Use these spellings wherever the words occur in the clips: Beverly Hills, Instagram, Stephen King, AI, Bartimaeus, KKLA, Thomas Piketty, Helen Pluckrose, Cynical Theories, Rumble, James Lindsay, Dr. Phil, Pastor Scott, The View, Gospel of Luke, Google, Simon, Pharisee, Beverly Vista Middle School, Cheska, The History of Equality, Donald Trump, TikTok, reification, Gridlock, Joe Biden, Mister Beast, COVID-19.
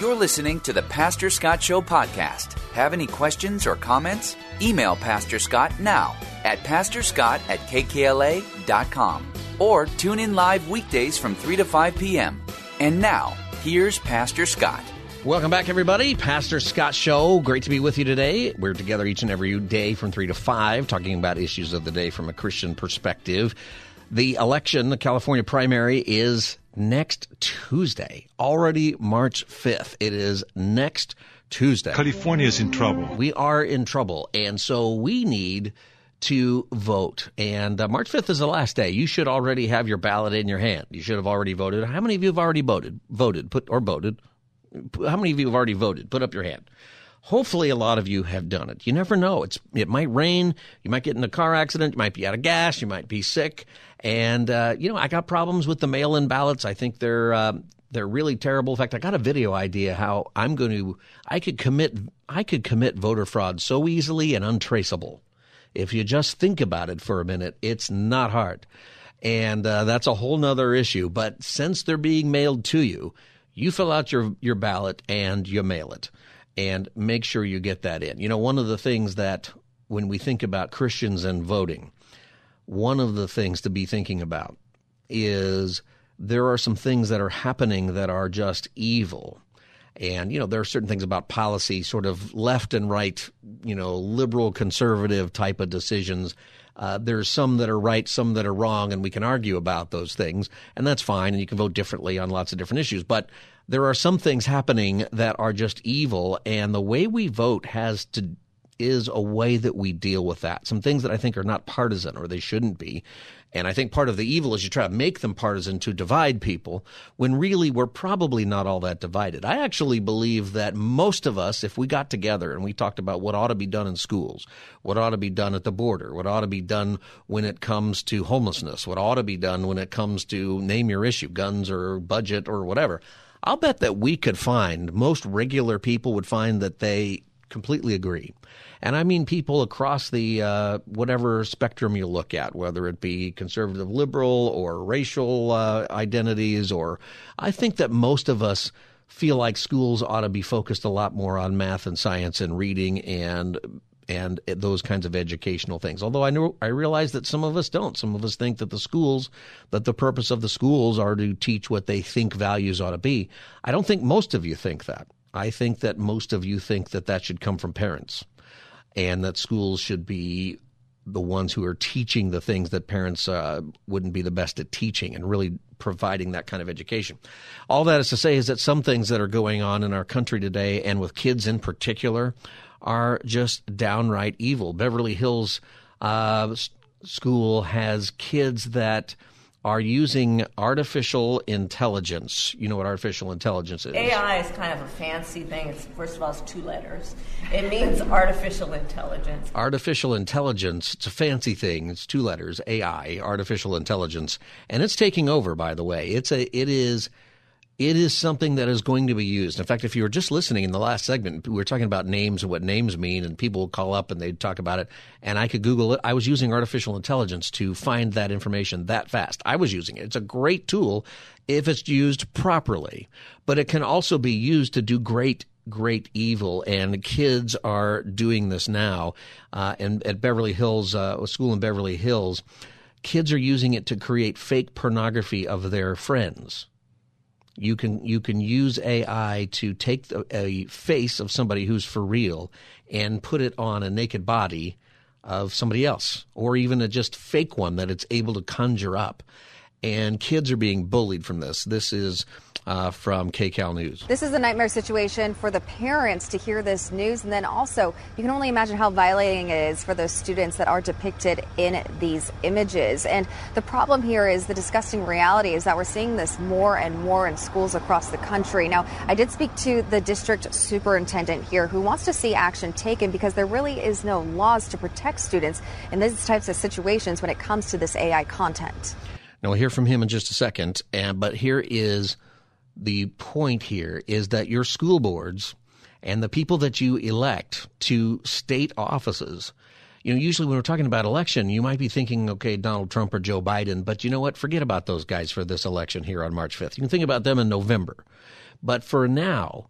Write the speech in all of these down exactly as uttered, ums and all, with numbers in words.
You're listening to the Pastor Scott Show podcast. Have any questions or comments? Email Pastor Scott now at pastor scott at k k l a dot com or tune in live weekdays from three to five p.m. And now, here's Pastor Scott. Welcome back, everybody. Pastor Scott Show. Great to be with you today. We're together each and every day from three to five talking about issues of the day from a Christian perspective. The election, the California primary, is next Tuesday, already March fifth. It is next Tuesday. California is in trouble. We are in trouble, and so we need to vote. And uh, March fifth is the last day. You should already have your ballot in your hand. You should have already voted. How many of you have already voted? Voted, put or voted? How many of you have already voted? Put up your hand. Hopefully, a lot of you have done it. You never know. It's it might rain. You might get in a car accident. You might be out of gas. You might be sick. And uh, you know, I got problems with the mail-in ballots. I think they're uh, they're really terrible. In fact, I got a video idea how I'm going to I could commit I could commit voter fraud so easily and untraceable. If you just think about it for a minute, it's not hard. And uh, that's a whole nother issue. But since they're being mailed to you, you fill out your your ballot and you mail it. And make sure you get that in. You know, one of the things that when we think about Christians and voting, one of the things to be thinking about is there are some things that are happening that are just evil. And, you know, there are certain things about policy, sort of left and right, you know, liberal, conservative type of decisions. Uh, there's some that are right, some that are wrong, and we can argue about those things. And that's fine, and you can vote differently on lots of different issues. But there are some things happening that are just evil, and the way we vote has to is a way that we deal with that. Some things that I think are not partisan, or they shouldn't be. And I think part of the evil is you try to make them partisan to divide people, when really we're probably not all that divided. I actually believe that most of us, if we got together and we talked about what ought to be done in schools, what ought to be done at the border, what ought to be done when it comes to homelessness, what ought to be done when it comes to name your issue, guns or budget or whatever, I'll bet that we could find, most regular people would find that they completely agree. And I mean people across the uh, whatever spectrum you look at, whether it be conservative, liberal, or racial uh, identities. Or I think that most of us feel like schools ought to be focused a lot more on math and science and reading and and those kinds of educational things. Although I know I realize that some of us don't. Some of us think that the schools, that the purpose of the schools are to teach what they think values ought to be. I don't think most of you think that. I think that most of you think that that should come from parents and that schools should be the ones who are teaching the things that parents uh, wouldn't be the best at teaching and really providing that kind of education. All that is to say is that some things that are going on in our country today and with kids in particular are just downright evil. Beverly Hills uh, School has kids that are using artificial intelligence. You know what artificial intelligence is? A I is kind of a fancy thing. It's, first of all, it's two letters. It means artificial intelligence. Artificial intelligence, it's a fancy thing. It's two letters, A I, artificial intelligence. And it's taking over, by the way. It's a, it is... It is something that is going to be used. In fact, if you were just listening in the last segment, we were talking about names and what names mean, and people would call up and they'd talk about it, and I could Google it. I was using artificial intelligence to find that information that fast. I was using it. It's a great tool if it's used properly, but it can also be used to do great, great evil, and kids are doing this now. Uh, and at Beverly Hills, uh, a school in Beverly Hills, kids are using it to create fake pornography of their friends. You can you can use A I to take the, a face of somebody who's for real and put it on a naked body of somebody else, or even a just fake one that it's able to conjure up. and kids are being bullied from this. This is uh, from K Cal News. This is a nightmare situation for the parents to hear this news, and then also you can only imagine how violating it is for those students that are depicted in these images. And the problem here is the disgusting reality is that we're seeing this more and more in schools across the country. Now, I did speak to the district superintendent here who wants to see action taken because there really is no laws to protect students in these types of situations when it comes to this A I content. Now, we'll hear from him in just a second, and, but here is the point here is that your school boards and the people that you elect to state offices, you know, usually when we're talking about election, you might be thinking, okay, Donald Trump or Joe Biden, but you know what? Forget about those guys for this election here on March fifth. You can think about them in November. But for now,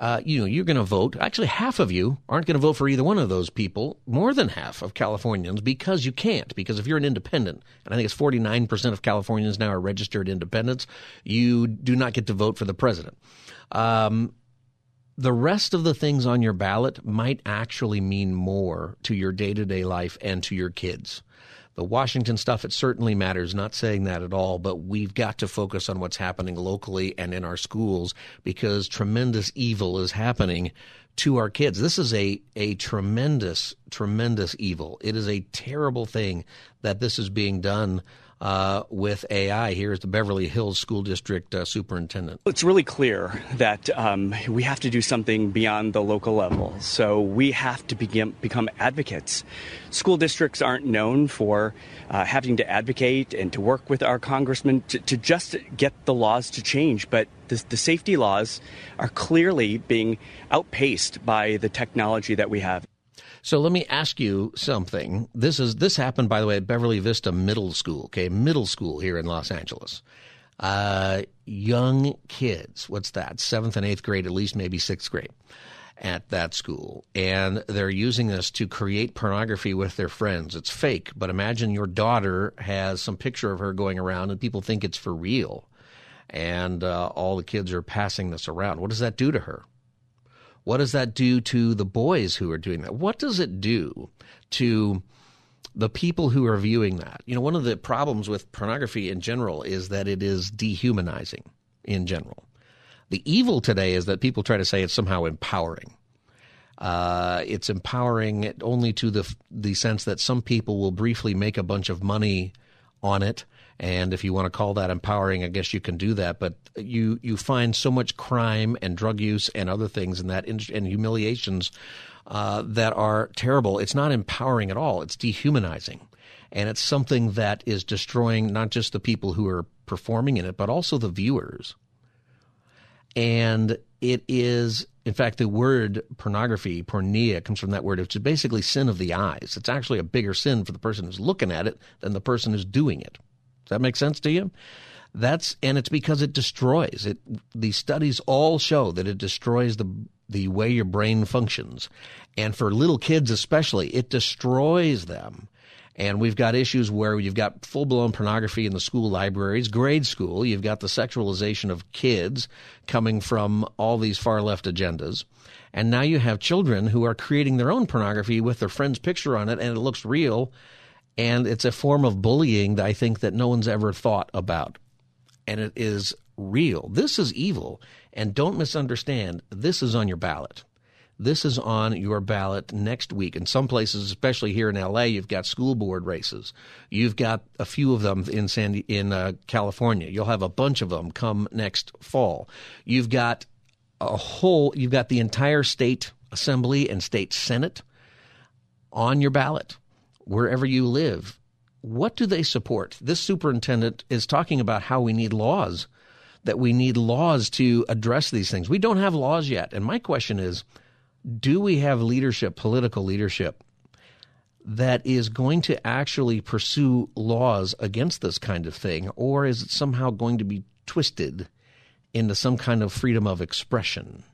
uh, you know, you're going to vote. Actually, half of you aren't going to vote for either one of those people, more than half of Californians, because you can't. Because if you're an independent, and I think it's forty-nine percent of Californians now are registered independents, you do not get to vote for the president. Um The rest of the things on your ballot might actually mean more to your day-to-day life and to your kids. The Washington stuff, it certainly matters, not saying that at all, but we've got to focus on what's happening locally and in our schools because tremendous evil is happening to our kids. This is a, a tremendous, tremendous evil. It is a terrible thing that this is being done Uh, with A I. Here's the Beverly Hills School District uh, Superintendent. It's really clear that um, we have to do something beyond the local level. So we have to begin, become advocates. School districts aren't known for uh, having to advocate and to work with our congressmen to, to just get the laws to change. But the, the safety laws are clearly being outpaced by the technology that we have. So let me ask you something. This is this happened, by the way, at Beverly Vista Middle School, okay, middle school here in Los Angeles. Uh, young kids, what's that, seventh and eighth grade, at least maybe sixth grade at that school. And they're using this to create pornography with their friends. It's fake, but imagine your daughter has some picture of her going around and people think it's for real. And uh, all the kids are passing this around. What does that do to her? What does that do to the boys who are doing that? What does it do to the people who are viewing that? You know, one of the problems with pornography in general is that it is dehumanizing in general. The evil today is that people try to say it's somehow empowering. Uh, it's empowering only to the the sense that some people will briefly make a bunch of money on it. And if you want to call that empowering, I guess you can do that. But you, you find so much crime and drug use and other things in that and humiliations uh, that are terrible. It's not empowering at all. It's dehumanizing. And it's something that is destroying not just the people who are performing in it, but also the viewers. And it is, in fact, the word pornography, pornea, comes from that word, which is basically sin of the eyes. It's actually a bigger sin for the person who's looking at it than the person who's doing it. Does that make sense to you? That's and it's because it destroys it. The studies all show that it destroys the the way your brain functions, and for little kids especially, it destroys them. And we've got issues where you've got full blown pornography in the school libraries, grade school. You've got the sexualization of kids coming from all these far left agendas, and now you have children who are creating their own pornography with their friend's picture on it, and it looks real. And it's a form of bullying that I think that no one's ever thought about. And it is real. This is evil. And don't misunderstand, this is on your ballot. This is on your ballot next week. In some places, especially here in L A, you've got school board races. You've got a few of them in San, in uh, California. You'll have a bunch of them come next fall. You've got a whole, you've got the entire state assembly and state senate on your ballot. Wherever you live, what do they support? This superintendent is talking about how we need laws, that we need laws to address these things. We don't have laws yet. And my question is, do we have leadership, political leadership, that is going to actually pursue laws against this kind of thing? Or is it somehow going to be twisted into some kind of freedom of expression?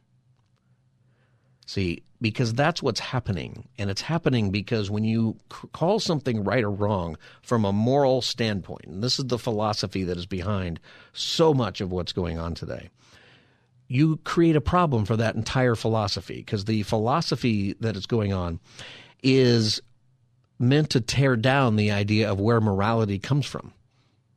See, because that's what's happening, and it's happening because when you c- call something right or wrong from a moral standpoint, and this is the philosophy that is behind so much of what's going on today, you create a problem for that entire philosophy, because the philosophy that is going on is meant to tear down the idea of where morality comes from.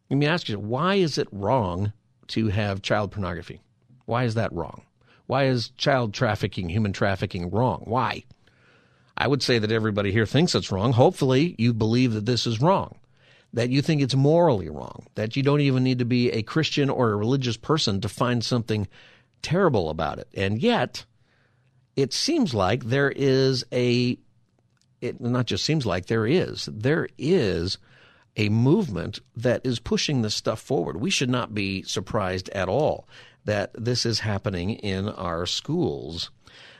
Let me ask you, why is it wrong to have child pornography? Why is that wrong? Why is child trafficking, human trafficking wrong? Why? I would say that everybody here thinks it's wrong. Hopefully you believe that this is wrong, that you think it's morally wrong, that you don't even need to be a Christian or a religious person to find something terrible about it. And yet it seems like there is a – it not just seems like, there is. There is a movement that is pushing this stuff forward. We should not be surprised at all that this is happening in our schools.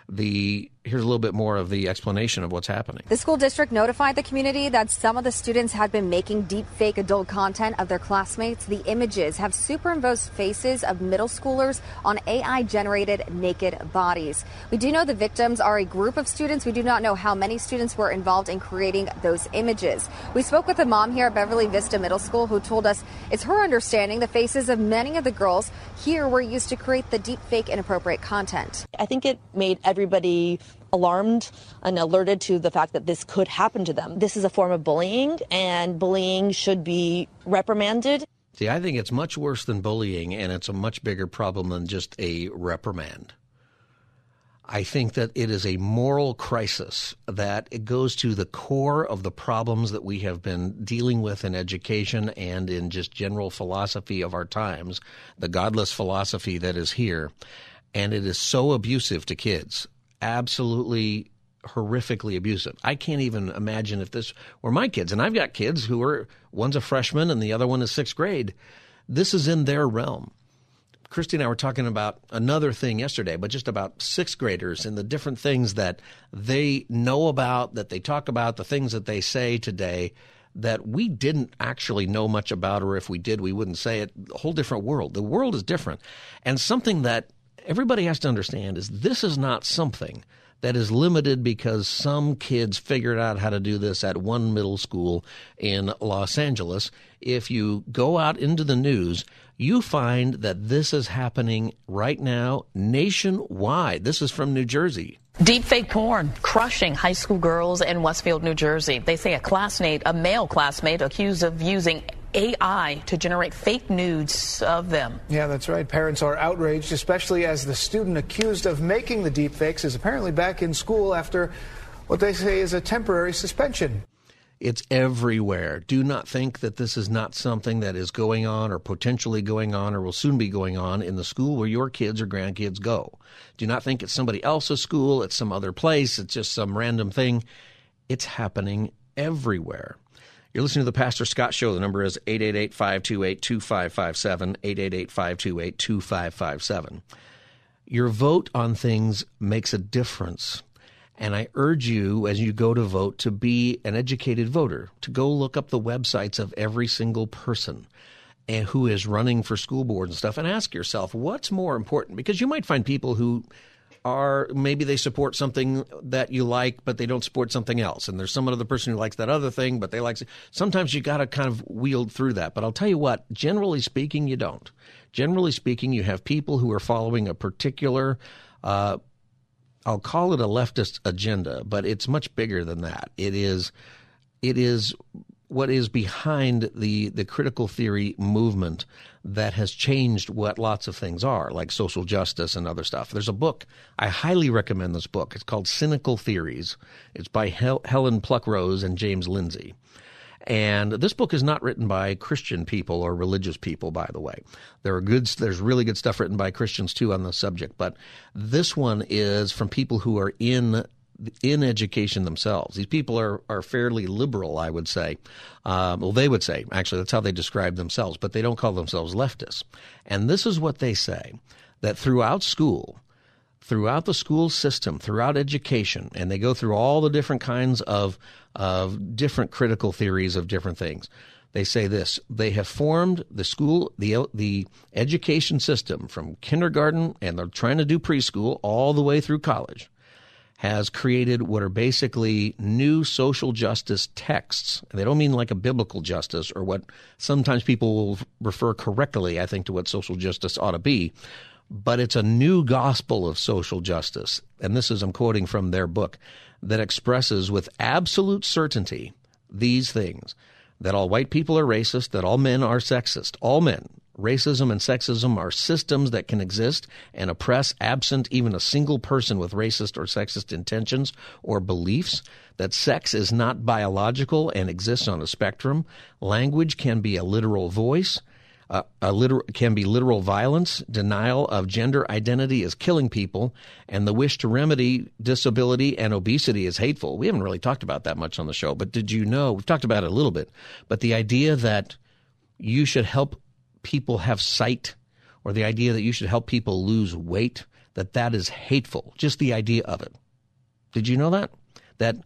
The here's a little bit more of the explanation of what's happening. The school district notified the community that some of the students had been making deep fake adult content of their classmates. The images have superimposed faces of middle schoolers on A I-generated naked bodies. We do know the victims are a group of students. We do not know how many students were involved in creating those images. We spoke with a mom here at Beverly Vista Middle School who told us it's her understanding the faces of many of the girls here were used to create the deep fake inappropriate content. I think it made everybody alarmed and alerted to the fact that this could happen to them. This is a form of bullying, and bullying should be reprimanded. See, I think it's much worse than bullying, and it's a much bigger problem than just a reprimand. I think that it is a moral crisis, that it goes to the core of the problems that we have been dealing with in education and in just general philosophy of our times, the godless philosophy that is here, and it is so abusive to kids. Absolutely horrifically abusive. I can't even imagine if this were my kids. And I've got kids who are, one's a freshman and the other one is sixth grade. This is in their realm. Christy and I were talking about another thing yesterday, but just about sixth graders and the different things that they know about, that they talk about, the things that they say today that we didn't actually know much about, or if we did, we wouldn't say it. A whole different world. The world is different. And something that everybody has to understand is this is not something that is limited because some kids figured out how to do this at one middle school in Los Angeles. If you go out into the news, you find that this is happening right now nationwide. This is from New Jersey. Deepfake porn crushing high school girls in Westfield, New Jersey. They say a classmate, a male classmate, accused of using A I to generate fake nudes of them. Yeah, that's right. Parents are outraged, especially as the student accused of making the deepfakes is apparently back in school after what they say is a temporary suspension. It's everywhere. Do not think that this is not something that is going on or potentially going on or will soon be going on in the school where your kids or grandkids go. Do not think it's somebody else's school, it's some other place, it's just some random thing. It's happening everywhere. You're listening to the Pastor Scott Show. The number is eight eight eight, five two eight, two five five seven, eight eight eight, five two eight, two five five seven. Your vote on things makes a difference. And I urge you, as you go to vote, to be an educated voter, to go look up the websites of every single person who is running for school board and stuff, and ask yourself, what's more important? Because you might find people who are, maybe they support something that you like, but they don't support something else. And there's some other person who likes that other thing, but they like – sometimes you got to kind of wield through that. But I'll tell you what, generally speaking, you don't. Generally speaking, you have people who are following a particular uh, – I'll call it a leftist agenda, but it's much bigger than that. It is, it is what is behind the, the critical theory movement that has changed what lots of things are, like social justice and other stuff. There's a book. I highly recommend this book. It's called Cynical Theories. It's by Hel- Helen Pluckrose and James Lindsay. And this book is not written by Christian people or religious people, by the way. There are good, there's really good stuff written by Christians, too, on the subject. But this one is from people who are in in education themselves. These people are, are fairly liberal, I would say. Um, well, they would say, actually, that's how they describe themselves, but they don't call themselves leftists. And this is what they say, that throughout school, throughout the school system, throughout education, and they go through all the different kinds of, of different critical theories of different things. They say this, they have formed the school, the the education system from kindergarten, and they're trying to do preschool all the way through college, has created what are basically new social justice texts. And they don't mean like a biblical justice or what sometimes people will refer correctly, I think, to what social justice ought to be. But it's a new gospel of social justice. And this is, I'm quoting from their book, that expresses with absolute certainty these things. that all white people are racist, that all men are sexist. All men. Racism and sexism are systems that can exist and oppress absent even a single person with racist or sexist intentions or beliefs, that sex is not biological and exists on a spectrum. Language can be a literal voice, uh, a literal, can be literal violence. Denial of gender identity is killing people, and the wish to remedy disability and obesity is hateful. We haven't really talked about that much on the show, but did you know, we've talked about it a little bit, but the idea that you should help people have sight, or the idea that you should help people lose weight, that that is hateful, just the idea of it. Did you know that? That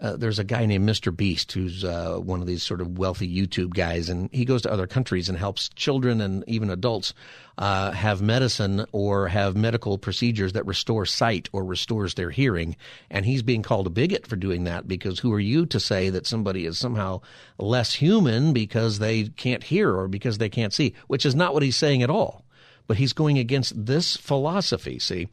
uh, there's a guy named Mister Beast who's uh, one of these sort of wealthy YouTube guys, and he goes to other countries and helps children and even adults uh, have medicine or have medical procedures that restore sight or restores their hearing, and he's being called a bigot for doing that, because who are you to say that somebody is somehow less human because they can't hear or because they can't see, which is not what he's saying at all. But he's going against this philosophy, see?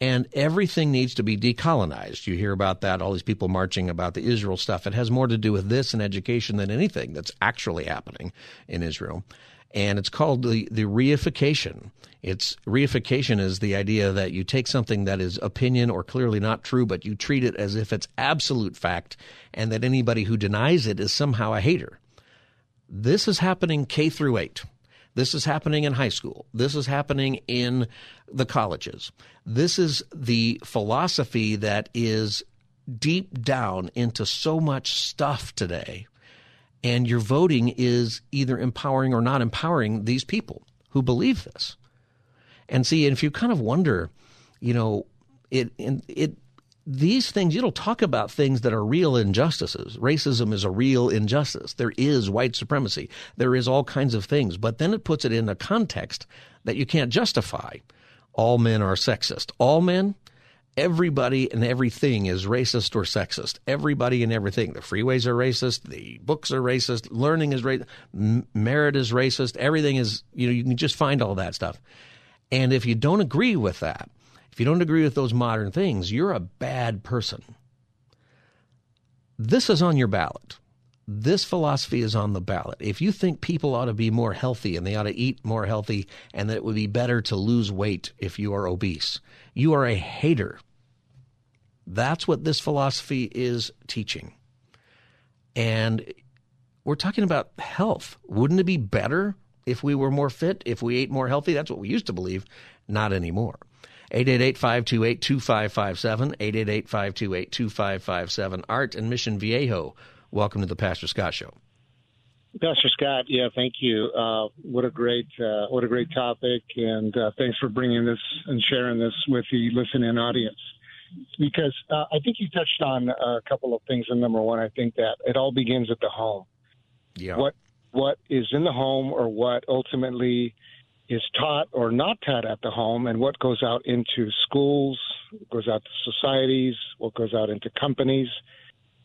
And everything needs to be decolonized. You hear about that, all these people marching about the Israel stuff. It has more to do with this and education than anything that's actually happening in Israel. And it's called the, the reification. It's reification is the idea that you take something that is opinion or clearly not true, but you treat it as if it's absolute fact, and that anybody who denies it is somehow a hater. This is happening K through eight. This is happening in high school. This is happening in the colleges. This is the philosophy that is deep down into so much stuff today. And your voting is either empowering or not empowering these people who believe this. And see, if you kind of wonder, you know, it it these things, you don't talk about things that are real injustices. Racism is a real injustice. There is white supremacy. There is all kinds of things. But then it puts it in a context that you can't justify. All men are sexist. All men, everybody and everything is racist or sexist. Everybody and everything. The freeways are racist. The books are racist. Learning is racist. Merit is racist. Everything is, you know, you can just find all that stuff. And if you don't agree with that, if you don't agree with those modern things, you're a bad person. This is on your ballot. This philosophy is on the ballot. If you think people ought to be more healthy and they ought to eat more healthy and that it would be better to lose weight if you are obese, you are a hater. That's what this philosophy is teaching. And we're talking about health. Wouldn't it be better if we were more fit, if we ate more healthy? That's what we used to believe. Not anymore. eight eight eight, five two eight, two five five seven, eight eight eight, five two eight, two five five seven. Art and Mission Viejo, welcome to the Pastor Scott Show. Pastor Scott, yeah, thank you. Uh, what a great, uh, what a great topic, and uh, thanks for bringing this and sharing this with the listening audience. Because uh, I think you touched on a couple of things. And number one, I think that it all begins at the home. Yeah. What what is in the home, or what ultimately is taught or not taught at the home, and what goes out into schools, goes out to societies, what goes out into companies,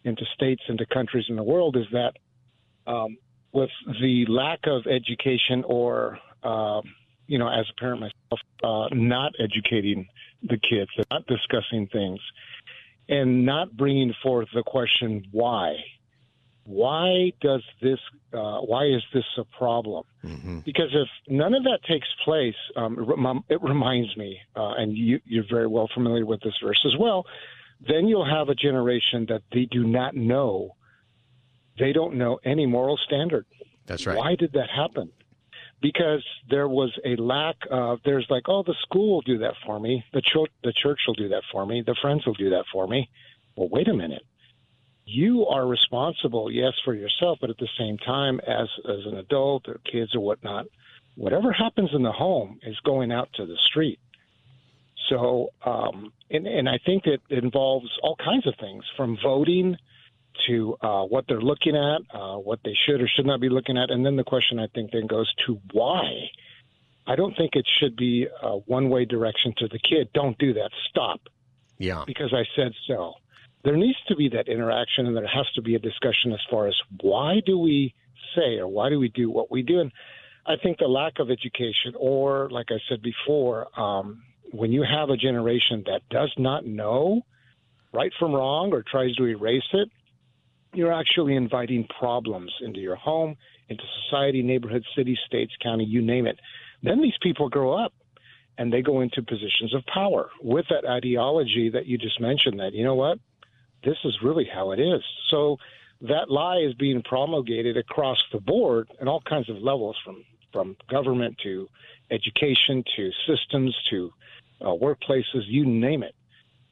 into states, into countries in the world, is that um, with the lack of education, or, uh, you know, as a parent myself, uh, not educating the kids, not discussing things, and not bringing forth the question, why? Why does this? Uh, why is this a problem? Mm-hmm. Because if none of that takes place, um, it reminds me, uh, and you, you're very well familiar with this verse as well. Then you'll have a generation that they do not know. They don't know any moral standard. That's right. Why did that happen? Because there was a lack of. There's like, oh, the school will do that for me. The church, the church will do that for me. The friends will do that for me. Well, wait a minute. You are responsible, yes, for yourself, but at the same time, as as an adult or kids or whatnot, whatever happens in the home is going out to the street. So, um, and, and I think it involves all kinds of things, from voting to uh, what they're looking at, uh, what they should or should not be looking at. And then the question, I think, then goes to why. I don't think it should be a one-way direction to the kid. Don't do that. Stop. Yeah. Because I said so. There needs to be that interaction, and there has to be a discussion as far as why do we say or why do we do what we do. And I think the lack of education, or like I said before, um, when you have a generation that does not know right from wrong or tries to erase it, you're actually inviting problems into your home, into society, neighborhood, city, states, county, you name it. Then these people grow up and they go into positions of power with that ideology that you just mentioned, that, you know what, this is really how it is. So that lie is being promulgated across the board at all kinds of levels, from, from government to education to systems to uh, workplaces, you name it.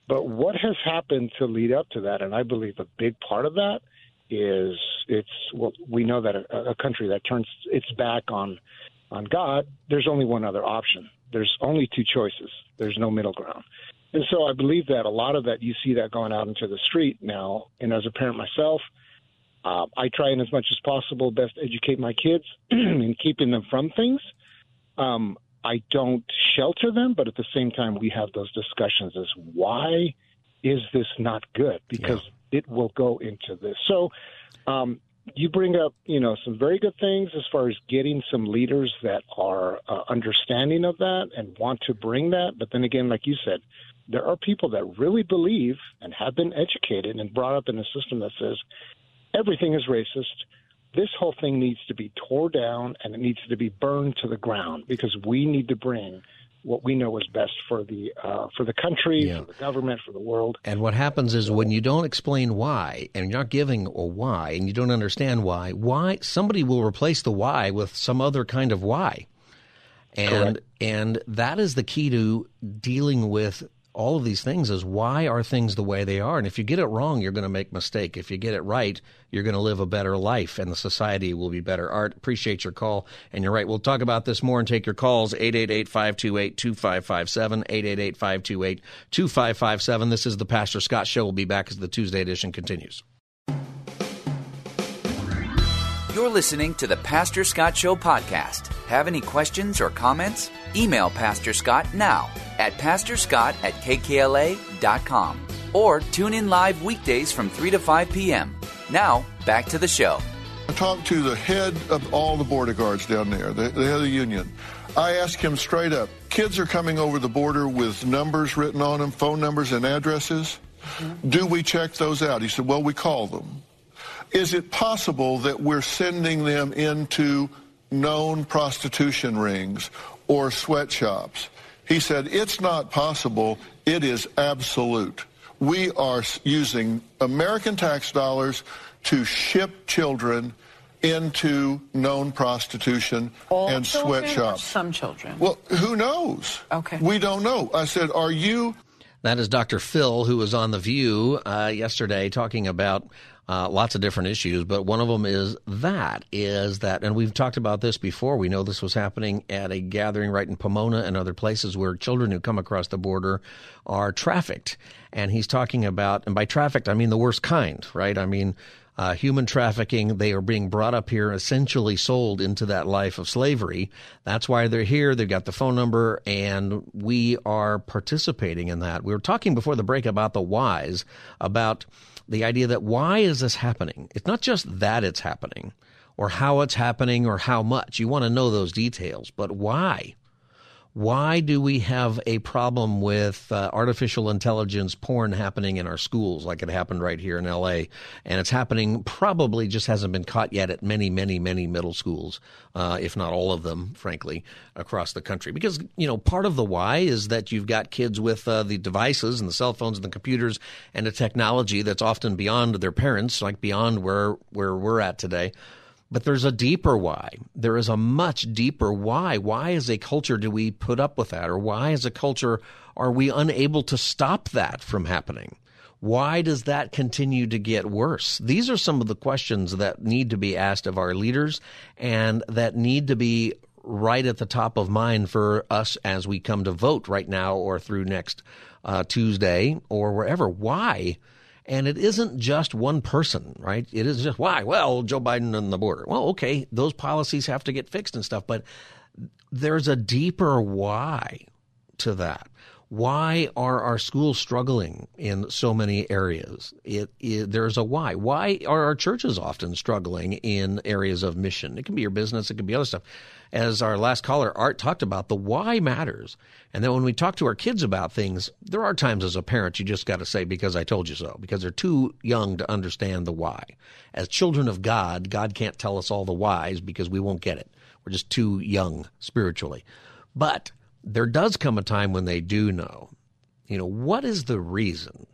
But what has happened to lead up to that, and I believe a big part of that is it's well, we know that a, a country that turns its back on on God, there's only one other option. There's only two choices. There's no middle ground. And so I believe that a lot of that, you see that going out into the street now. And as a parent myself, uh, I try and as much as possible best educate my kids in keeping them from things. Um, I don't shelter them, but at the same time, we have those discussions as why is this not good? Because yeah. it will go into this. So um, you bring up, you know, some very good things as far as getting some leaders that are uh, understanding of that and want to bring that. But then again, like you said, there are people that really believe and have been educated and brought up in a system that says everything is racist. This whole thing needs to be tore down and it needs to be burned to the ground because we need to bring what we know is best for the uh, for the country, yeah. for the government, for the world. And what happens is when you don't explain why, and you're not giving a why, and you don't understand why, why somebody will replace the why with some other kind of why. And Correct. And that is the key to dealing with all of these things is why are things the way they are? And if you get it wrong, you're going to make a mistake. If you get it right, you're going to live a better life and the society will be better. Art, appreciate your call. And you're right. We'll talk about this more and take your calls. eight eight eight, five two eight, two five five seven, eight eight eight, five two eight, two five five seven. This is the Pastor Scott Show. We'll be back as the Tuesday edition continues. You're listening to the Pastor Scott Show podcast. Have any questions or comments? Email Pastor Scott now at pastor scott at k k l a dot com or tune in live weekdays from three to five p.m. Now, back to the show. I talked to the head of all the border guards down there, the, the head of the union. I asked him straight up, kids are coming over the border with numbers written on them, phone numbers and addresses. Mm-hmm. Do we check those out? He said, well, we call them. Is it possible that we're sending them into known prostitution rings or sweatshops? He said, it's not possible. It is absolute. We are using American tax dollars to ship children into known prostitution All and children sweatshops. Or some children. Well, who knows? Okay. We don't know. I said, are you? That is Doctor Phil, who was on The View uh, yesterday talking about Uh, lots of different issues, but one of them is that, is that, and we've talked about this before. We know this was happening at a gathering right in Pomona and other places where children who come across the border are trafficked. And he's talking about, and by trafficked, I mean the worst kind, right? I mean, uh, human trafficking. They are being brought up here, essentially sold into that life of slavery. That's why they're here. They've got the phone number, and we are participating in that. We were talking before the break about the whys, about the idea that why is this happening? It's not just that it's happening or how it's happening or how much. You want to know those details, but why? Why do we have a problem with uh, artificial intelligence porn happening in our schools like it happened right here in L A? And it's happening, probably just hasn't been caught yet at many, many, many middle schools, uh, if not all of them, frankly, across the country. Because, you know, part of the why is that you've got kids with uh, the devices and the cell phones and the computers and the technology that's often beyond their parents, like beyond where, where we're at today. But there's a deeper why. There is a much deeper why. Why as a culture do we put up with that? Or why as a culture are we unable to stop that from happening? Why does that continue to get worse? These are some of the questions that need to be asked of our leaders and that need to be right at the top of mind for us as we come to vote right now or through next uh, Tuesday or wherever. Why? And it isn't just one person, right? It isn't just, why? Well, Joe Biden and the border. Well, okay, those policies have to get fixed and stuff, but there's a deeper why to that. Why are our schools struggling in so many areas? It, it, there's a why. Why are our churches often struggling in areas of mission? It can be your business. It can be other stuff. As our last caller, Art, talked about, the why matters. And then when we talk to our kids about things, there are times as a parent you just got to say, because I told you so, because they're too young to understand the why. As children of God, God can't tell us all the whys because we won't get it. We're just too young spiritually. But there does come a time when they do know. You know, what is the reason?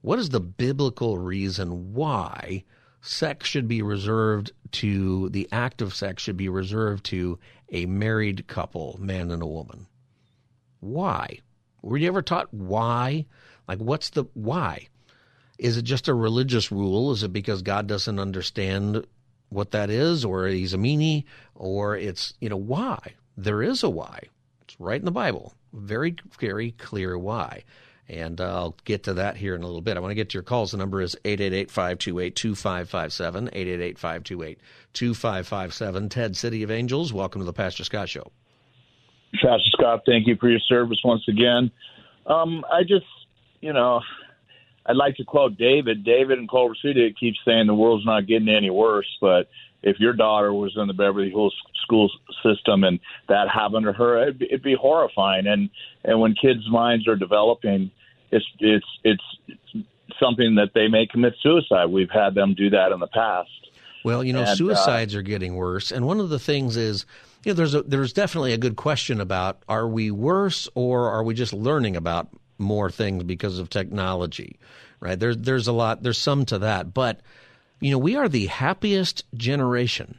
What is the biblical reason why sex should be reserved to, the act of sex should be reserved to a married couple, man and a woman? Why? Were you ever taught why? Like, what's the why? Is it just a religious rule? Is it because God doesn't understand what that is, or he's a meanie, or it's, you know, why? There is a why. It's right in the Bible. Very, very clear why. And uh, I'll get to that here in a little bit. I want to get to your calls. The number is eight eight eight, five two eight, two five five seven, eight eight eight, five two eight, two five five seven. Ted, City of Angels, welcome to the Pastor Scott Show. Pastor Scott, thank you for your service once again. Um, I just, you know, I'd like to quote David. David in Culver City keeps saying the world's not getting any worse, but if your daughter was in the Beverly Hills school system and that happened to her, it'd be, it'd be horrifying. And, and when kids' minds are developing, it's, it's, it's something that they may commit suicide. We've had them do that in the past. Well, you know, and, suicides uh, are getting worse. And one of the things is, you know, there's a, there's definitely a good question about, are we worse or are we just learning about more things because of technology, right? There's, there's a lot, there's some to that, but you know, we are the happiest generation.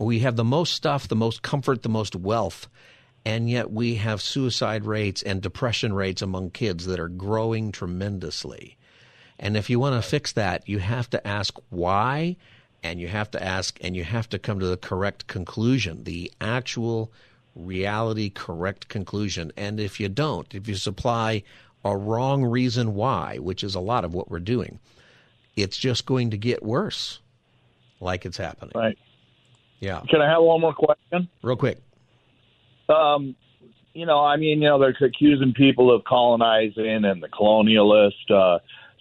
We have the most stuff, the most comfort, the most wealth, and yet we have suicide rates and depression rates among kids that are growing tremendously. And if you want to fix that, you have to ask why, and you have to ask, and you have to come to the correct conclusion, the actual reality, correct conclusion. And if you don't, if you supply a wrong reason why, which is a lot of what we're doing, it's just going to get worse, like it's happening. Right. Yeah. Can I have one more question? Real quick. Um, you know, I mean, you know, they're accusing people of colonizing and the colonialist. Uh,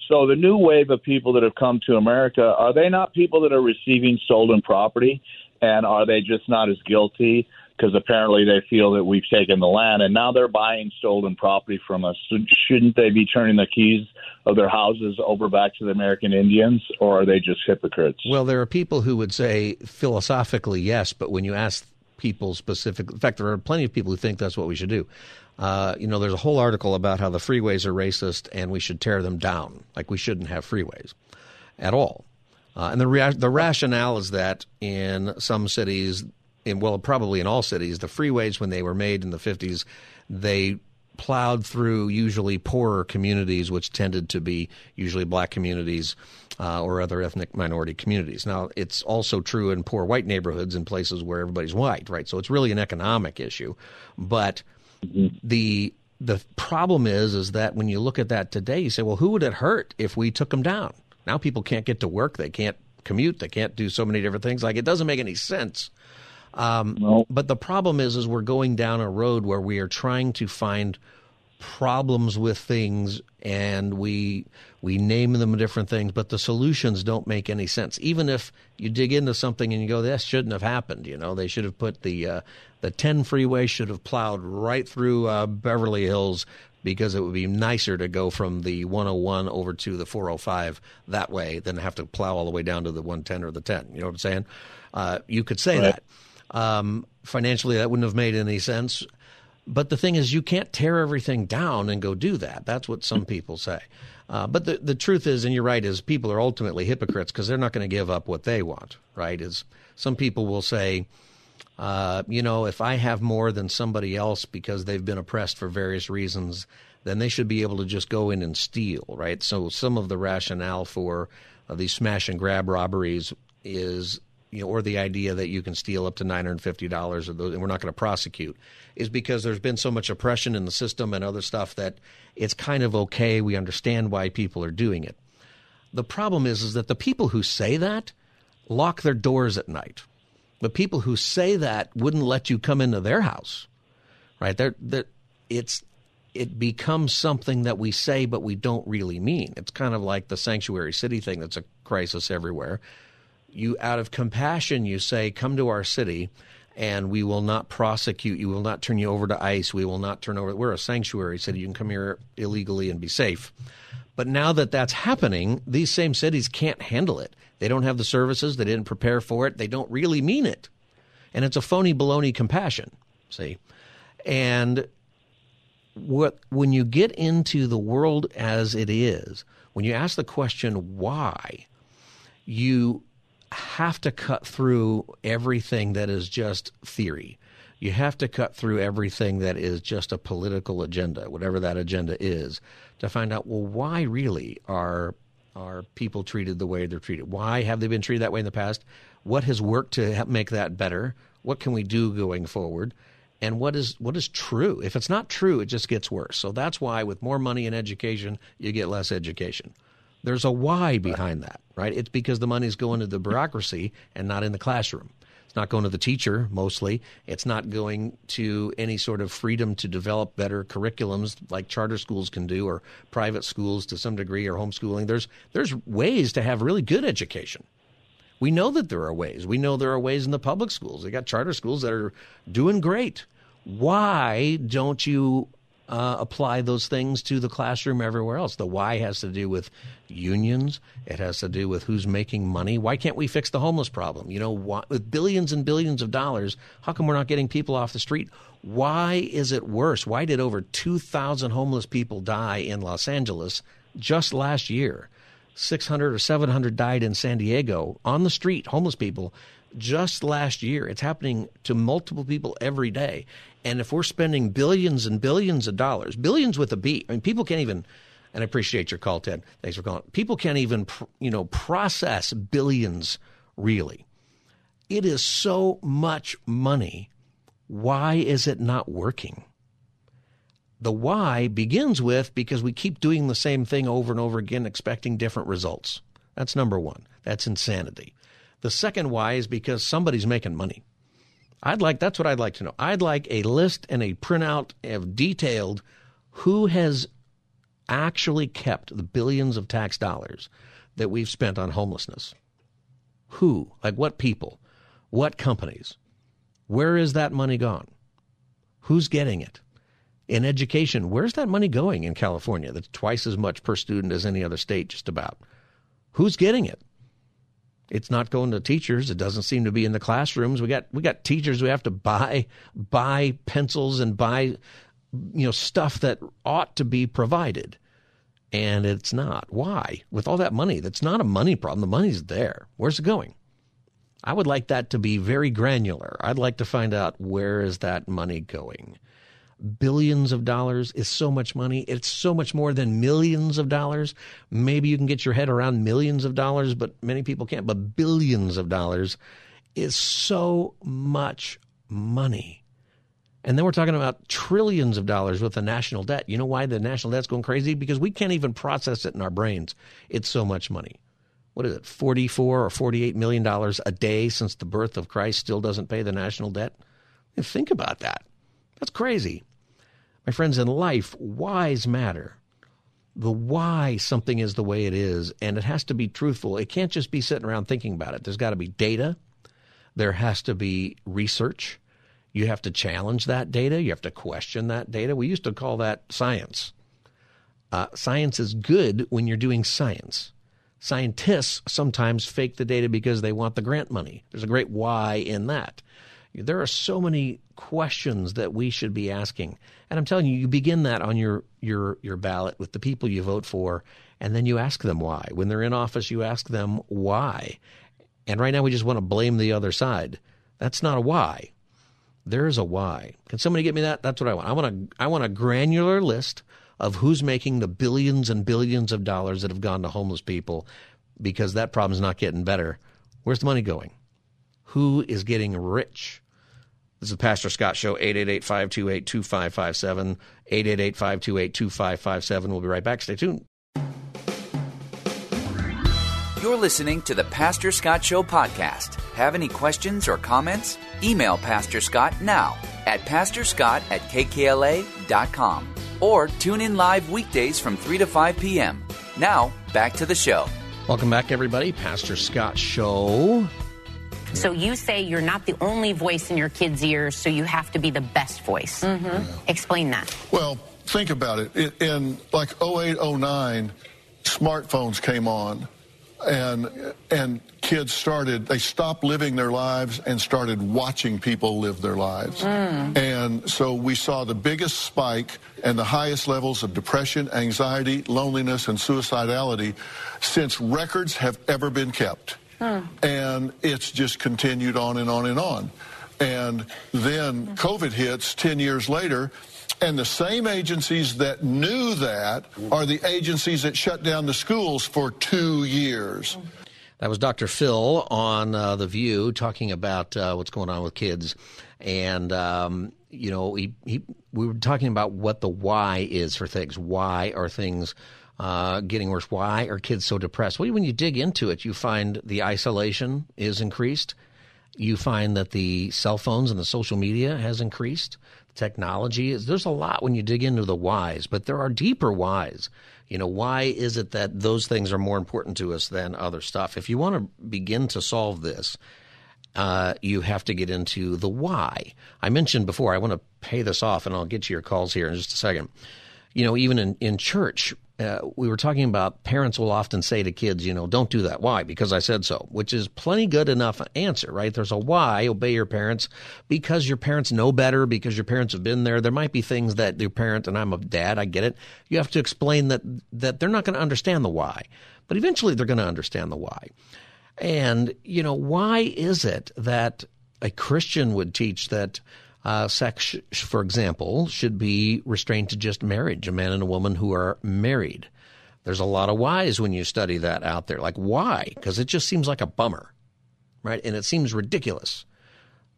so the new wave of people that have come to America, are they not people that are receiving stolen property? And are they just not as guilty? Because apparently they feel that we've taken the land, and now they're buying stolen property from us. So shouldn't they be turning the keys of their houses over back to the American Indians, or are they just hypocrites? Well, there are people who would say philosophically yes, but when you ask people specifically, in fact, there are plenty of people who think that's what we should do. Uh, you know, there's a whole article about how the freeways are racist and we should tear them down, like we shouldn't have freeways at all. Uh, and the rea- the rationale is that in some cities, In, well, probably in all cities, the freeways, when they were made in the fifties, they plowed through usually poorer communities, which tended to be usually black communities uh, or other ethnic minority communities. Now, it's also true in poor white neighborhoods in places where everybody's white, right? So it's really an economic issue. But the the problem is, is that when you look at that today, you say, well, who would it hurt if we took them down? Now people can't get to work. They can't commute. They can't do so many different things. Like, it doesn't make any sense. Um, no. But the problem is, is we're going down a road where we are trying to find problems with things, and we we name them different things, but the solutions don't make any sense. Even if you dig into something and you go, "This shouldn't have happened," you know, they should have put the uh, the ten freeway should have plowed right through uh, Beverly Hills because it would be nicer to go from the one oh one over to the four oh five that way than have to plow all the way down to the one ten or the ten. You know what I'm saying? Uh, you could say right. that. Um, financially, that wouldn't have made any sense. But the thing is, you can't tear everything down and go do that. That's what some people say. Uh, but the, the truth is, and you're right, is people are ultimately hypocrites because they're not going to give up what they want, right? Is some people will say, uh, you know, if I have more than somebody else because they've been oppressed for various reasons, then they should be able to just go in and steal, right? So some of the rationale for uh, these smash and grab robberies is, you know, or the idea that you can steal up to nine hundred fifty dollars or those, and we're not going to prosecute, is because there's been so much oppression in the system and other stuff that it's kind of okay. We understand why people are doing it. The problem is, is that the people who say that lock their doors at night. The people who say that wouldn't let you come into their house, right? They're, they're, it's it becomes something that we say but we don't really mean. It's kind of like the sanctuary city thing that's a crisis everywhere. You, out of compassion, you say, come to our city and we will not prosecute you, we will not turn you over to ICE, we will not turn over – we're a sanctuary city. You can come here illegally and be safe. But now that that's happening, these same cities can't handle it. They don't have the services. They didn't prepare for it. They don't really mean it. And it's a phony baloney compassion, see? And what when you get into the world as it is, when you ask the question why, you have to cut through everything that is just theory. You have to cut through everything that is just a political agenda, whatever that agenda is, to find out, well, why really are are people treated the way they're treated? Why have they been treated that way in the past? What has worked to make that better? What can we do going forward? And what is what is true? If it's not true, it just gets worse. So that's why with more money in education, you get less education. There's a why behind that, right? It's because the money's going to the bureaucracy and not in the classroom. It's not going to the teacher, mostly. It's not going to any sort of freedom to develop better curriculums like charter schools can do, or private schools to some degree, or homeschooling. There's there's ways to have really good education. We know that there are ways. We know there are ways in the public schools. They got charter schools that are doing great. Why don't you Uh, apply those things to the classroom everywhere else? The why has to do with unions. It has to do with who's making money. Why can't we fix the homeless problem? You know, why, with billions and billions of dollars, how come we're not getting people off the street? Why is it worse? Why did over two thousand homeless people die in Los Angeles just last year? six hundred or seven hundred died in San Diego on the street, homeless people, just last year. It's happening to multiple people every day. And if we're spending billions and billions of dollars, billions with a B, I mean, people can't even, and I appreciate your call, Ted. Thanks for calling. People can't even, you know, process billions really. It is so much money. Why is it not working? The why begins with because we keep doing the same thing over and over again, expecting different results. That's number one. That's insanity. The second why is because somebody's making money. I'd like, that's what I'd like to know. I'd like a list and a printout of detailed who has actually kept the billions of tax dollars that we've spent on homelessness. Who? Like what people? What companies? Where is that money gone? Who's getting it? In education, where's that money going in California? That's twice as much per student as any other state, just about. Who's getting it? It's not going to teachers. It doesn't seem to be in the classrooms. We got we got teachers who have to buy buy pencils and buy, you know, stuff that ought to be provided, and it's not. Why? With all that money, that's not a money problem. The money's there. Where's it going? I would like that to be very granular. I'd like to find out where is that money going. Billions of dollars is so much money. It's so much more than millions of dollars. Maybe you can get your head around millions of dollars, but many people can't. But billions of dollars is so much money. And then we're talking about trillions of dollars with the national debt. You know why the national debt's going crazy? Because we can't even process it in our brains. It's so much money. What is it, forty-four or forty-eight million dollars a day since the birth of Christ still doesn't pay the national debt? And think about that. That's crazy. My friends, in life, whys matter. The why something is the way it is, and it has to be truthful. It can't just be sitting around thinking about it. There's got to be data. There has to be research. You have to challenge that data. You have to question that data. We used to call that science. Uh, science is good when you're doing science. Scientists sometimes fake the data because they want the grant money. There's a great why in that. There are so many questions that we should be asking. And I'm telling you, you begin that on your, your your ballot with the people you vote for, and then you ask them why. When they're in office, you ask them why. And right now we just want to blame the other side. That's not a why. There's a why. Can somebody get me that? That's what I want. I want a, I want a granular list of who's making the billions and billions of dollars that have gone to homeless people, because that problem's not getting better. Where's the money going? Who is getting rich? This is the Pastor Scott Show, eight eight eight, five two eight, two five five seven, eight eight eight, five two eight, two five five seven. We'll be right back. Stay tuned. You're listening to the Pastor Scott Show podcast. Have any questions or comments? Email Pastor Scott now at pastorscott at k k l a dot com. or tune in live weekdays from three to five p.m. Now, back to the show. Welcome back, everybody. Pastor Scott's show. So you say you're not the only voice in your kids' ears, so you have to be the best voice. Mm-hmm. Yeah. Explain that. Well, think about it. it in like oh eight, oh nine, smartphones came on, and and kids started, they stopped living their lives and started watching people live their lives. Mm. And so we saw the biggest spike and the highest levels of depression, anxiety, loneliness, and suicidality since records have ever been kept. Hmm. And it's just continued on and on and on. And then COVID hits ten years later, and the same agencies that knew that are the agencies that shut down the schools for two years. That was Doctor Phil on uh, The View talking about uh, what's going on with kids. And, um, you know, he, he, we were talking about what the why is for things. Why are things Uh, getting worse? Why are kids so depressed? Well, when you dig into it, you find the isolation is increased. You find that the cell phones and the social media has increased. Technology is, there's a lot when you dig into the whys, but there are deeper whys. You know, why is it that those things are more important to us than other stuff? If you want to begin to solve this, uh, you have to get into the why. I mentioned before, I want to pay this off, and I'll get to your calls here in just a second. You know, even in, in church, Uh, we were talking about parents will often say to kids, you know, don't do that. Why? Because I said so, which is plenty good enough an answer, right? There's a why. Obey your parents because your parents know better, because your parents have been there. There might be things that your parent, and I'm a dad, I get it. You have to explain that that they're not going to understand the why, but eventually they're going to understand the why. And, you know, why is it that a Christian would teach that Uh, sex, for example, should be restrained to just marriage, a man and a woman who are married? There's a lot of whys when you study that out there. Like, why? Because it just seems like a bummer, right? And it seems ridiculous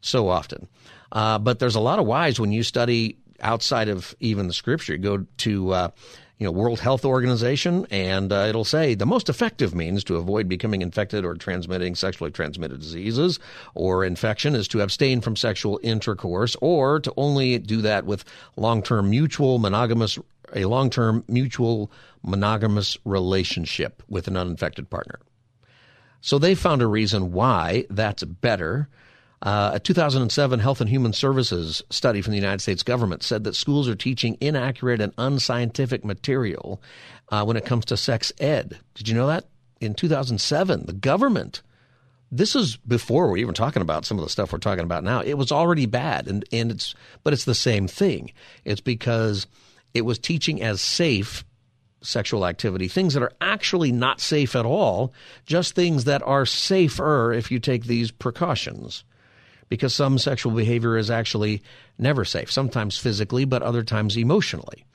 so often. Uh, but there's a lot of whys when you study outside of even the Scripture. You go to uh, you know, World Health Organization, and uh, it'll say the most effective means to avoid becoming infected or transmitting sexually transmitted diseases or infection is to abstain from sexual intercourse, or to only do that with long-term mutual monogamous a long-term mutual monogamous relationship with an uninfected partner. So they found a reason why that's better. Uh, a two thousand seven Health and Human Services study from the United States government said that schools are teaching inaccurate and unscientific material uh, when it comes to sex ed. Did you know that? In two thousand seven, the government, this is before we're even talking about some of the stuff we're talking about now, it was already bad, and, and it's but it's the same thing. It's because it was teaching as safe sexual activity, things that are actually not safe at all, just things that are safer if you take these precautions. Because some sexual behavior is actually never safe, sometimes physically, but other times emotionally.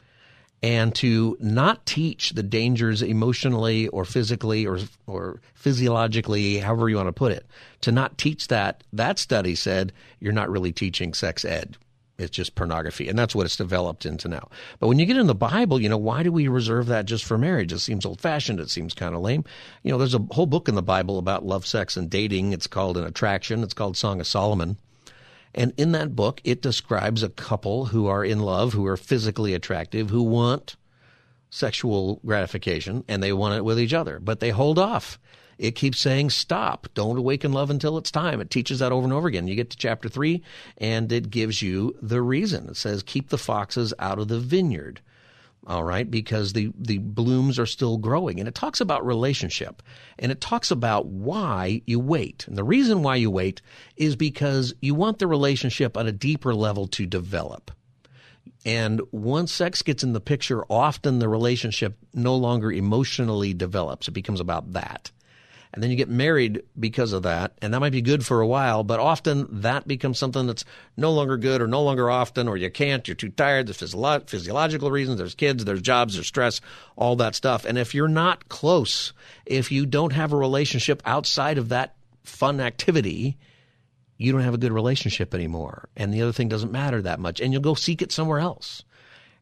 And to not teach the dangers emotionally or physically or or physiologically, however you want to put it, to not teach that, that study said you're not really teaching sex ed. It's just pornography. And that's what it's developed into now. But when you get in the Bible, you know, why do we reserve that just for marriage? It seems old-fashioned. It seems kind of lame. You know, there's a whole book in the Bible about love, sex, and dating. It's called An Attraction. It's called Song of Solomon. And in that book, it describes a couple who are in love, who are physically attractive, who want sexual gratification, and they want it with each other. But they hold off. It keeps saying, stop, don't awaken love until it's time. It teaches that over and over again. You get to chapter three, and it gives you the reason. It says, keep the foxes out of the vineyard, all right, because the, the blooms are still growing. And it talks about relationship, and it talks about why you wait. And the reason why you wait is because you want the relationship on a deeper level to develop. And once sex gets in the picture, often the relationship no longer emotionally develops. It becomes about that. And then you get married because of that, and that might be good for a while, but often that becomes something that's no longer good or no longer often, or you can't, you're too tired, there's physio- physiological reasons, there's kids, there's jobs, there's stress, all that stuff. And if you're not close, if you don't have a relationship outside of that fun activity, you don't have a good relationship anymore. And the other thing doesn't matter that much, and you'll go seek it somewhere else.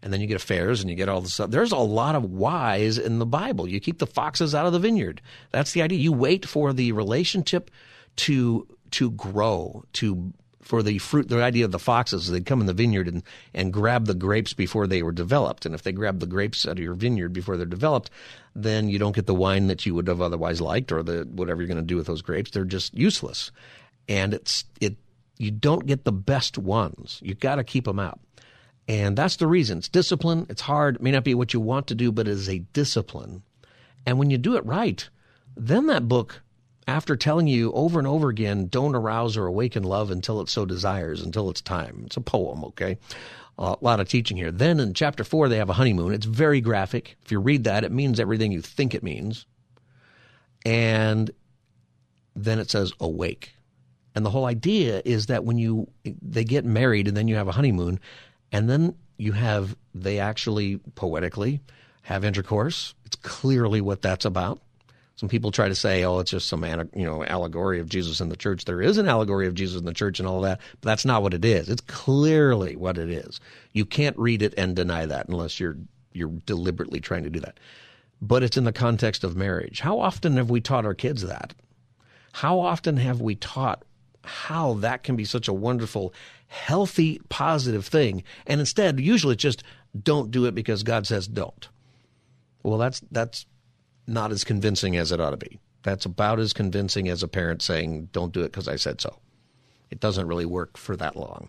And then you get affairs and you get all this stuff. There's a lot of whys in the Bible. You keep the foxes out of the vineyard. That's the idea. You wait for the relationship to to grow, to for the fruit, the idea of the foxes, they'd come in the vineyard and, and grab the grapes before they were developed. And if they grab the grapes out of your vineyard before they're developed, then you don't get the wine that you would have otherwise liked, or the whatever you're going to do with those grapes. They're just useless. And it's it you don't get the best ones. You've got to keep them out. And that's the reason. It's discipline. It's hard. It may not be what you want to do, but it is a discipline. And when you do it right, then that book, after telling you over and over again, don't arouse or awaken love until it so desires, until it's time. It's a poem, okay? A lot of teaching here. Then in chapter four, they have a honeymoon. It's very graphic. If you read that, it means everything you think it means. And then it says awake. And the whole idea is that when you they get married and then you have a honeymoon, and then you have, they actually poetically have intercourse. It's clearly what that's about. Some people try to say, oh, it's just some you know allegory of Jesus in the church. There is an allegory of Jesus in the church and all that, but that's not what it is. It's clearly what it is. You can't read it and deny that unless you're you're deliberately trying to do that. But it's in the context of marriage. How often have we taught our kids that? How often have we taught how that can be such a wonderful, healthy, positive thing? And instead, usually it's just don't do it because God says don't. Well, that's that's not as convincing as it ought to be. That's about as convincing as a parent saying don't do it because I said so. It doesn't really work for that long.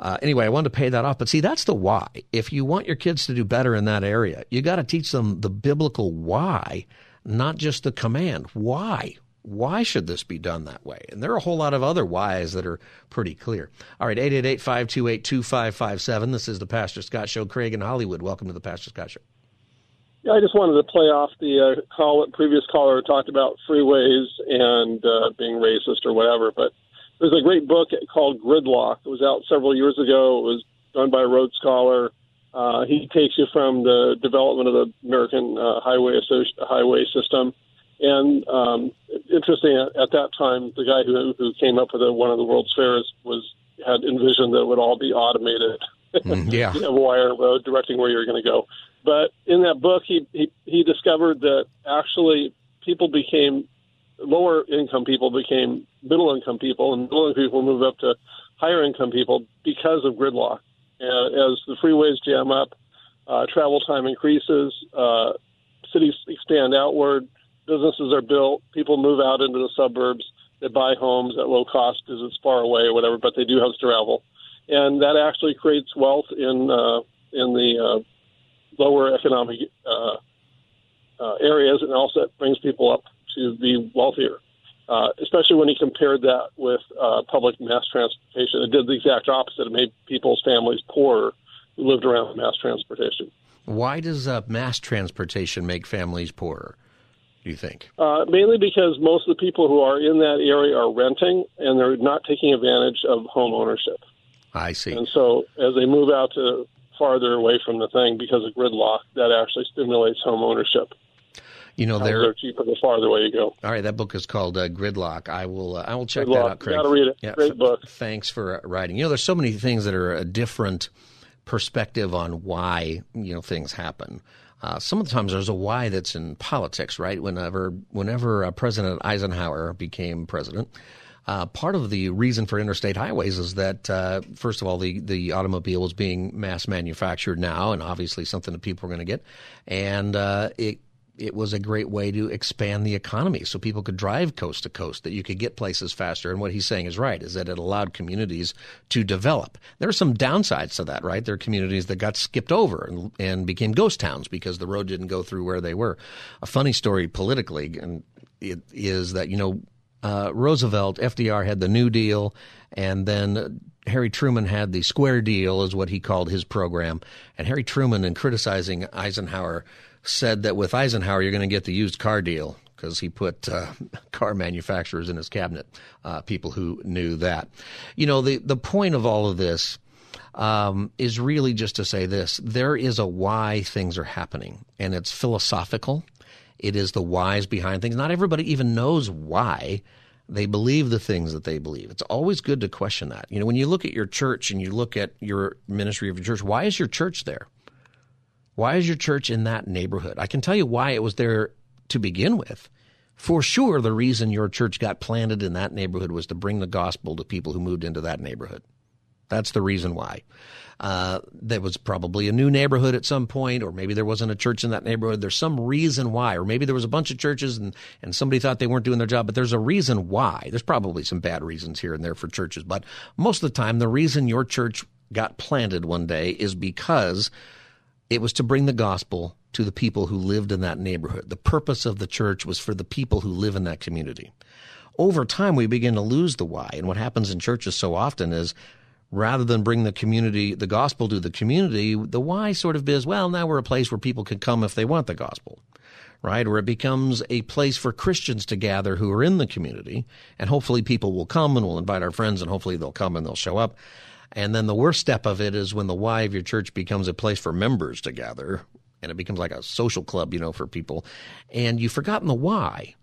Uh, anyway, I wanted to pay that off. But see, that's the why. If you want your kids to do better in that area, you got to teach them the biblical why, not just the command. Why? Why should this be done that way? And there are a whole lot of other whys that are pretty clear. All right, eight eight eight, five two eight, two five five seven. This is the Pastor Scott Show. Craig in Hollywood, welcome to the Pastor Scott Show. Yeah, I just wanted to play off the uh, call, previous caller talked about freeways and uh, being racist or whatever, but there's a great book called Gridlock. It was out several years ago. It was done by a Rhodes Scholar. Uh, he takes you from the development of the American uh, highway, associ- highway system. And um, interesting, at, at that time, the guy who, who came up with a, one of the World's Fairs was had envisioned that it would all be automated. Mm, yeah, you have a wire uh, directing where you're going to go. But in that book, he, he he discovered that actually people became lower income people became middle income people, and middle income people moved up to higher income people because of gridlock. And as the freeways jam up, uh, travel time increases, uh, cities expand outward. Businesses are built, people move out into the suburbs, they buy homes at low cost because it's far away or whatever, but they do have to travel. And that actually creates wealth in uh, in the uh, lower economic uh, uh, areas, and also it brings people up to be wealthier, uh, especially when he compared that with uh, public mass transportation. It did the exact opposite. It made people's families poorer who lived around mass transportation. Why does uh, mass transportation make families poorer, do you think? Uh, mainly because most of the people who are in that area are renting, and they're not taking advantage of home ownership. I see. And so as they move out to farther away from the thing because of gridlock, that actually stimulates home ownership. You know, they're, they're cheaper the farther away you go. All right, that book is called uh, Gridlock. I will uh, I will check Gridlock. that out, Craig. You've got to read it. Yeah, Great f- book. Thanks for uh, writing. You know, there's so many things that are a different perspective on why, you know, things happen. Uh, sometimes there's a why that's in politics, right? Whenever whenever uh, President Eisenhower became president, uh, part of the reason for interstate highways is that, uh, first of all, the, the automobile was being mass manufactured now, and obviously something that people were going to get. And uh, it it was a great way to expand the economy so people could drive coast to coast, that you could get places faster. And what he's saying is right, is that it allowed communities to develop. There are some downsides to that, right? There are communities that got skipped over and, and became ghost towns because the road didn't go through where they were. A funny story politically and it is that, you know, uh, Roosevelt, F D R had the New Deal, and then Harry Truman had the Square Deal is what he called his program. And Harry Truman, in criticizing Eisenhower, said that with Eisenhower, you're going to get the used car deal because he put uh, car manufacturers in his cabinet, uh, people who knew that. You know, the, the point of all of this um, is really just to say this. There is a why things are happening, and it's philosophical. It is the whys behind things. Not everybody even knows why they believe the things that they believe. It's always good to question that. You know, when you look at your church and you look at your ministry of your church, why is your church there? Why is your church in that neighborhood? I can tell you why it was there to begin with. For sure, the reason your church got planted in that neighborhood was to bring the gospel to people who moved into that neighborhood. That's the reason why. Uh, there was probably a new neighborhood at some point, or maybe there wasn't a church in that neighborhood. There's some reason why, or maybe there was a bunch of churches and, and somebody thought they weren't doing their job, but there's a reason why. There's probably some bad reasons here and there for churches, but most of the time, the reason your church got planted one day is because it was to bring the gospel to the people who lived in that neighborhood. The purpose of the church was for the people who live in that community. Over time, we begin to lose the why, and what happens in churches so often is, rather than bring the community, the gospel to the community, the why sort of is, well, now we're a place where people can come if they want the gospel, right? Or it becomes a place for Christians to gather who are in the community, and hopefully people will come and we'll invite our friends, and hopefully they'll come and they'll show up. And then the worst step of it is when the why of your church becomes a place for members to gather, and it becomes like a social club, you know, for people, and you've forgotten the why.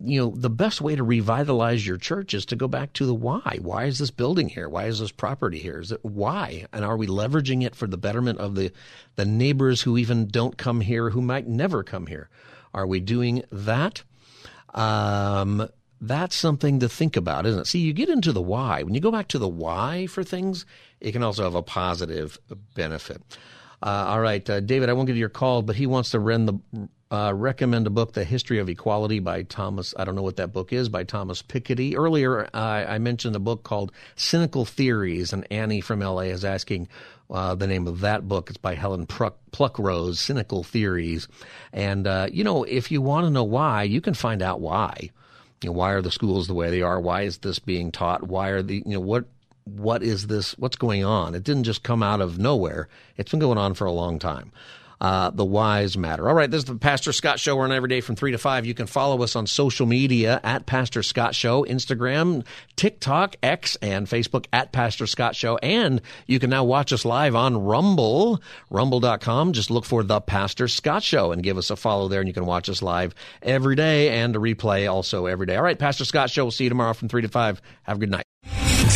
You know, the best way to revitalize your church is to go back to the why. Why is this building here? Why is this property here? Is it why? And are we leveraging it for the betterment of the, the neighbors who even don't come here, who might never come here? Are we doing that? Um, that's something to think about, isn't it? See, you get into the why. When you go back to the why for things, it can also have a positive benefit. Uh, all right, uh, David, I won't get your call, but he wants to rend the... Uh, recommend a book, The History of Equality by Thomas, I don't know what that book is, by Thomas Piketty. Earlier, I, I mentioned a book called Cynical Theories, and Annie from L A is asking uh, the name of that book. It's by Helen Pluckrose, Cynical Theories. And, uh, you know, if you want to know why, you can find out why. You know, why are the schools the way they are? Why is this being taught? Why are the, you know, what what is this? What's going on? It didn't just come out of nowhere. It's been going on for a long time. Uh, the whys matter. All right, this is the Pastor Scott Show. We're on every day from three to five. You can follow us on social media at Pastor Scott Show, Instagram, TikTok, X, and Facebook at Pastor Scott Show. And you can now watch us live on Rumble, rumble dot com. Just look for The Pastor Scott Show and give us a follow there, and you can watch us live every day and a replay also every day. All right, Pastor Scott Show. We'll see you tomorrow from three to five. Have a good night.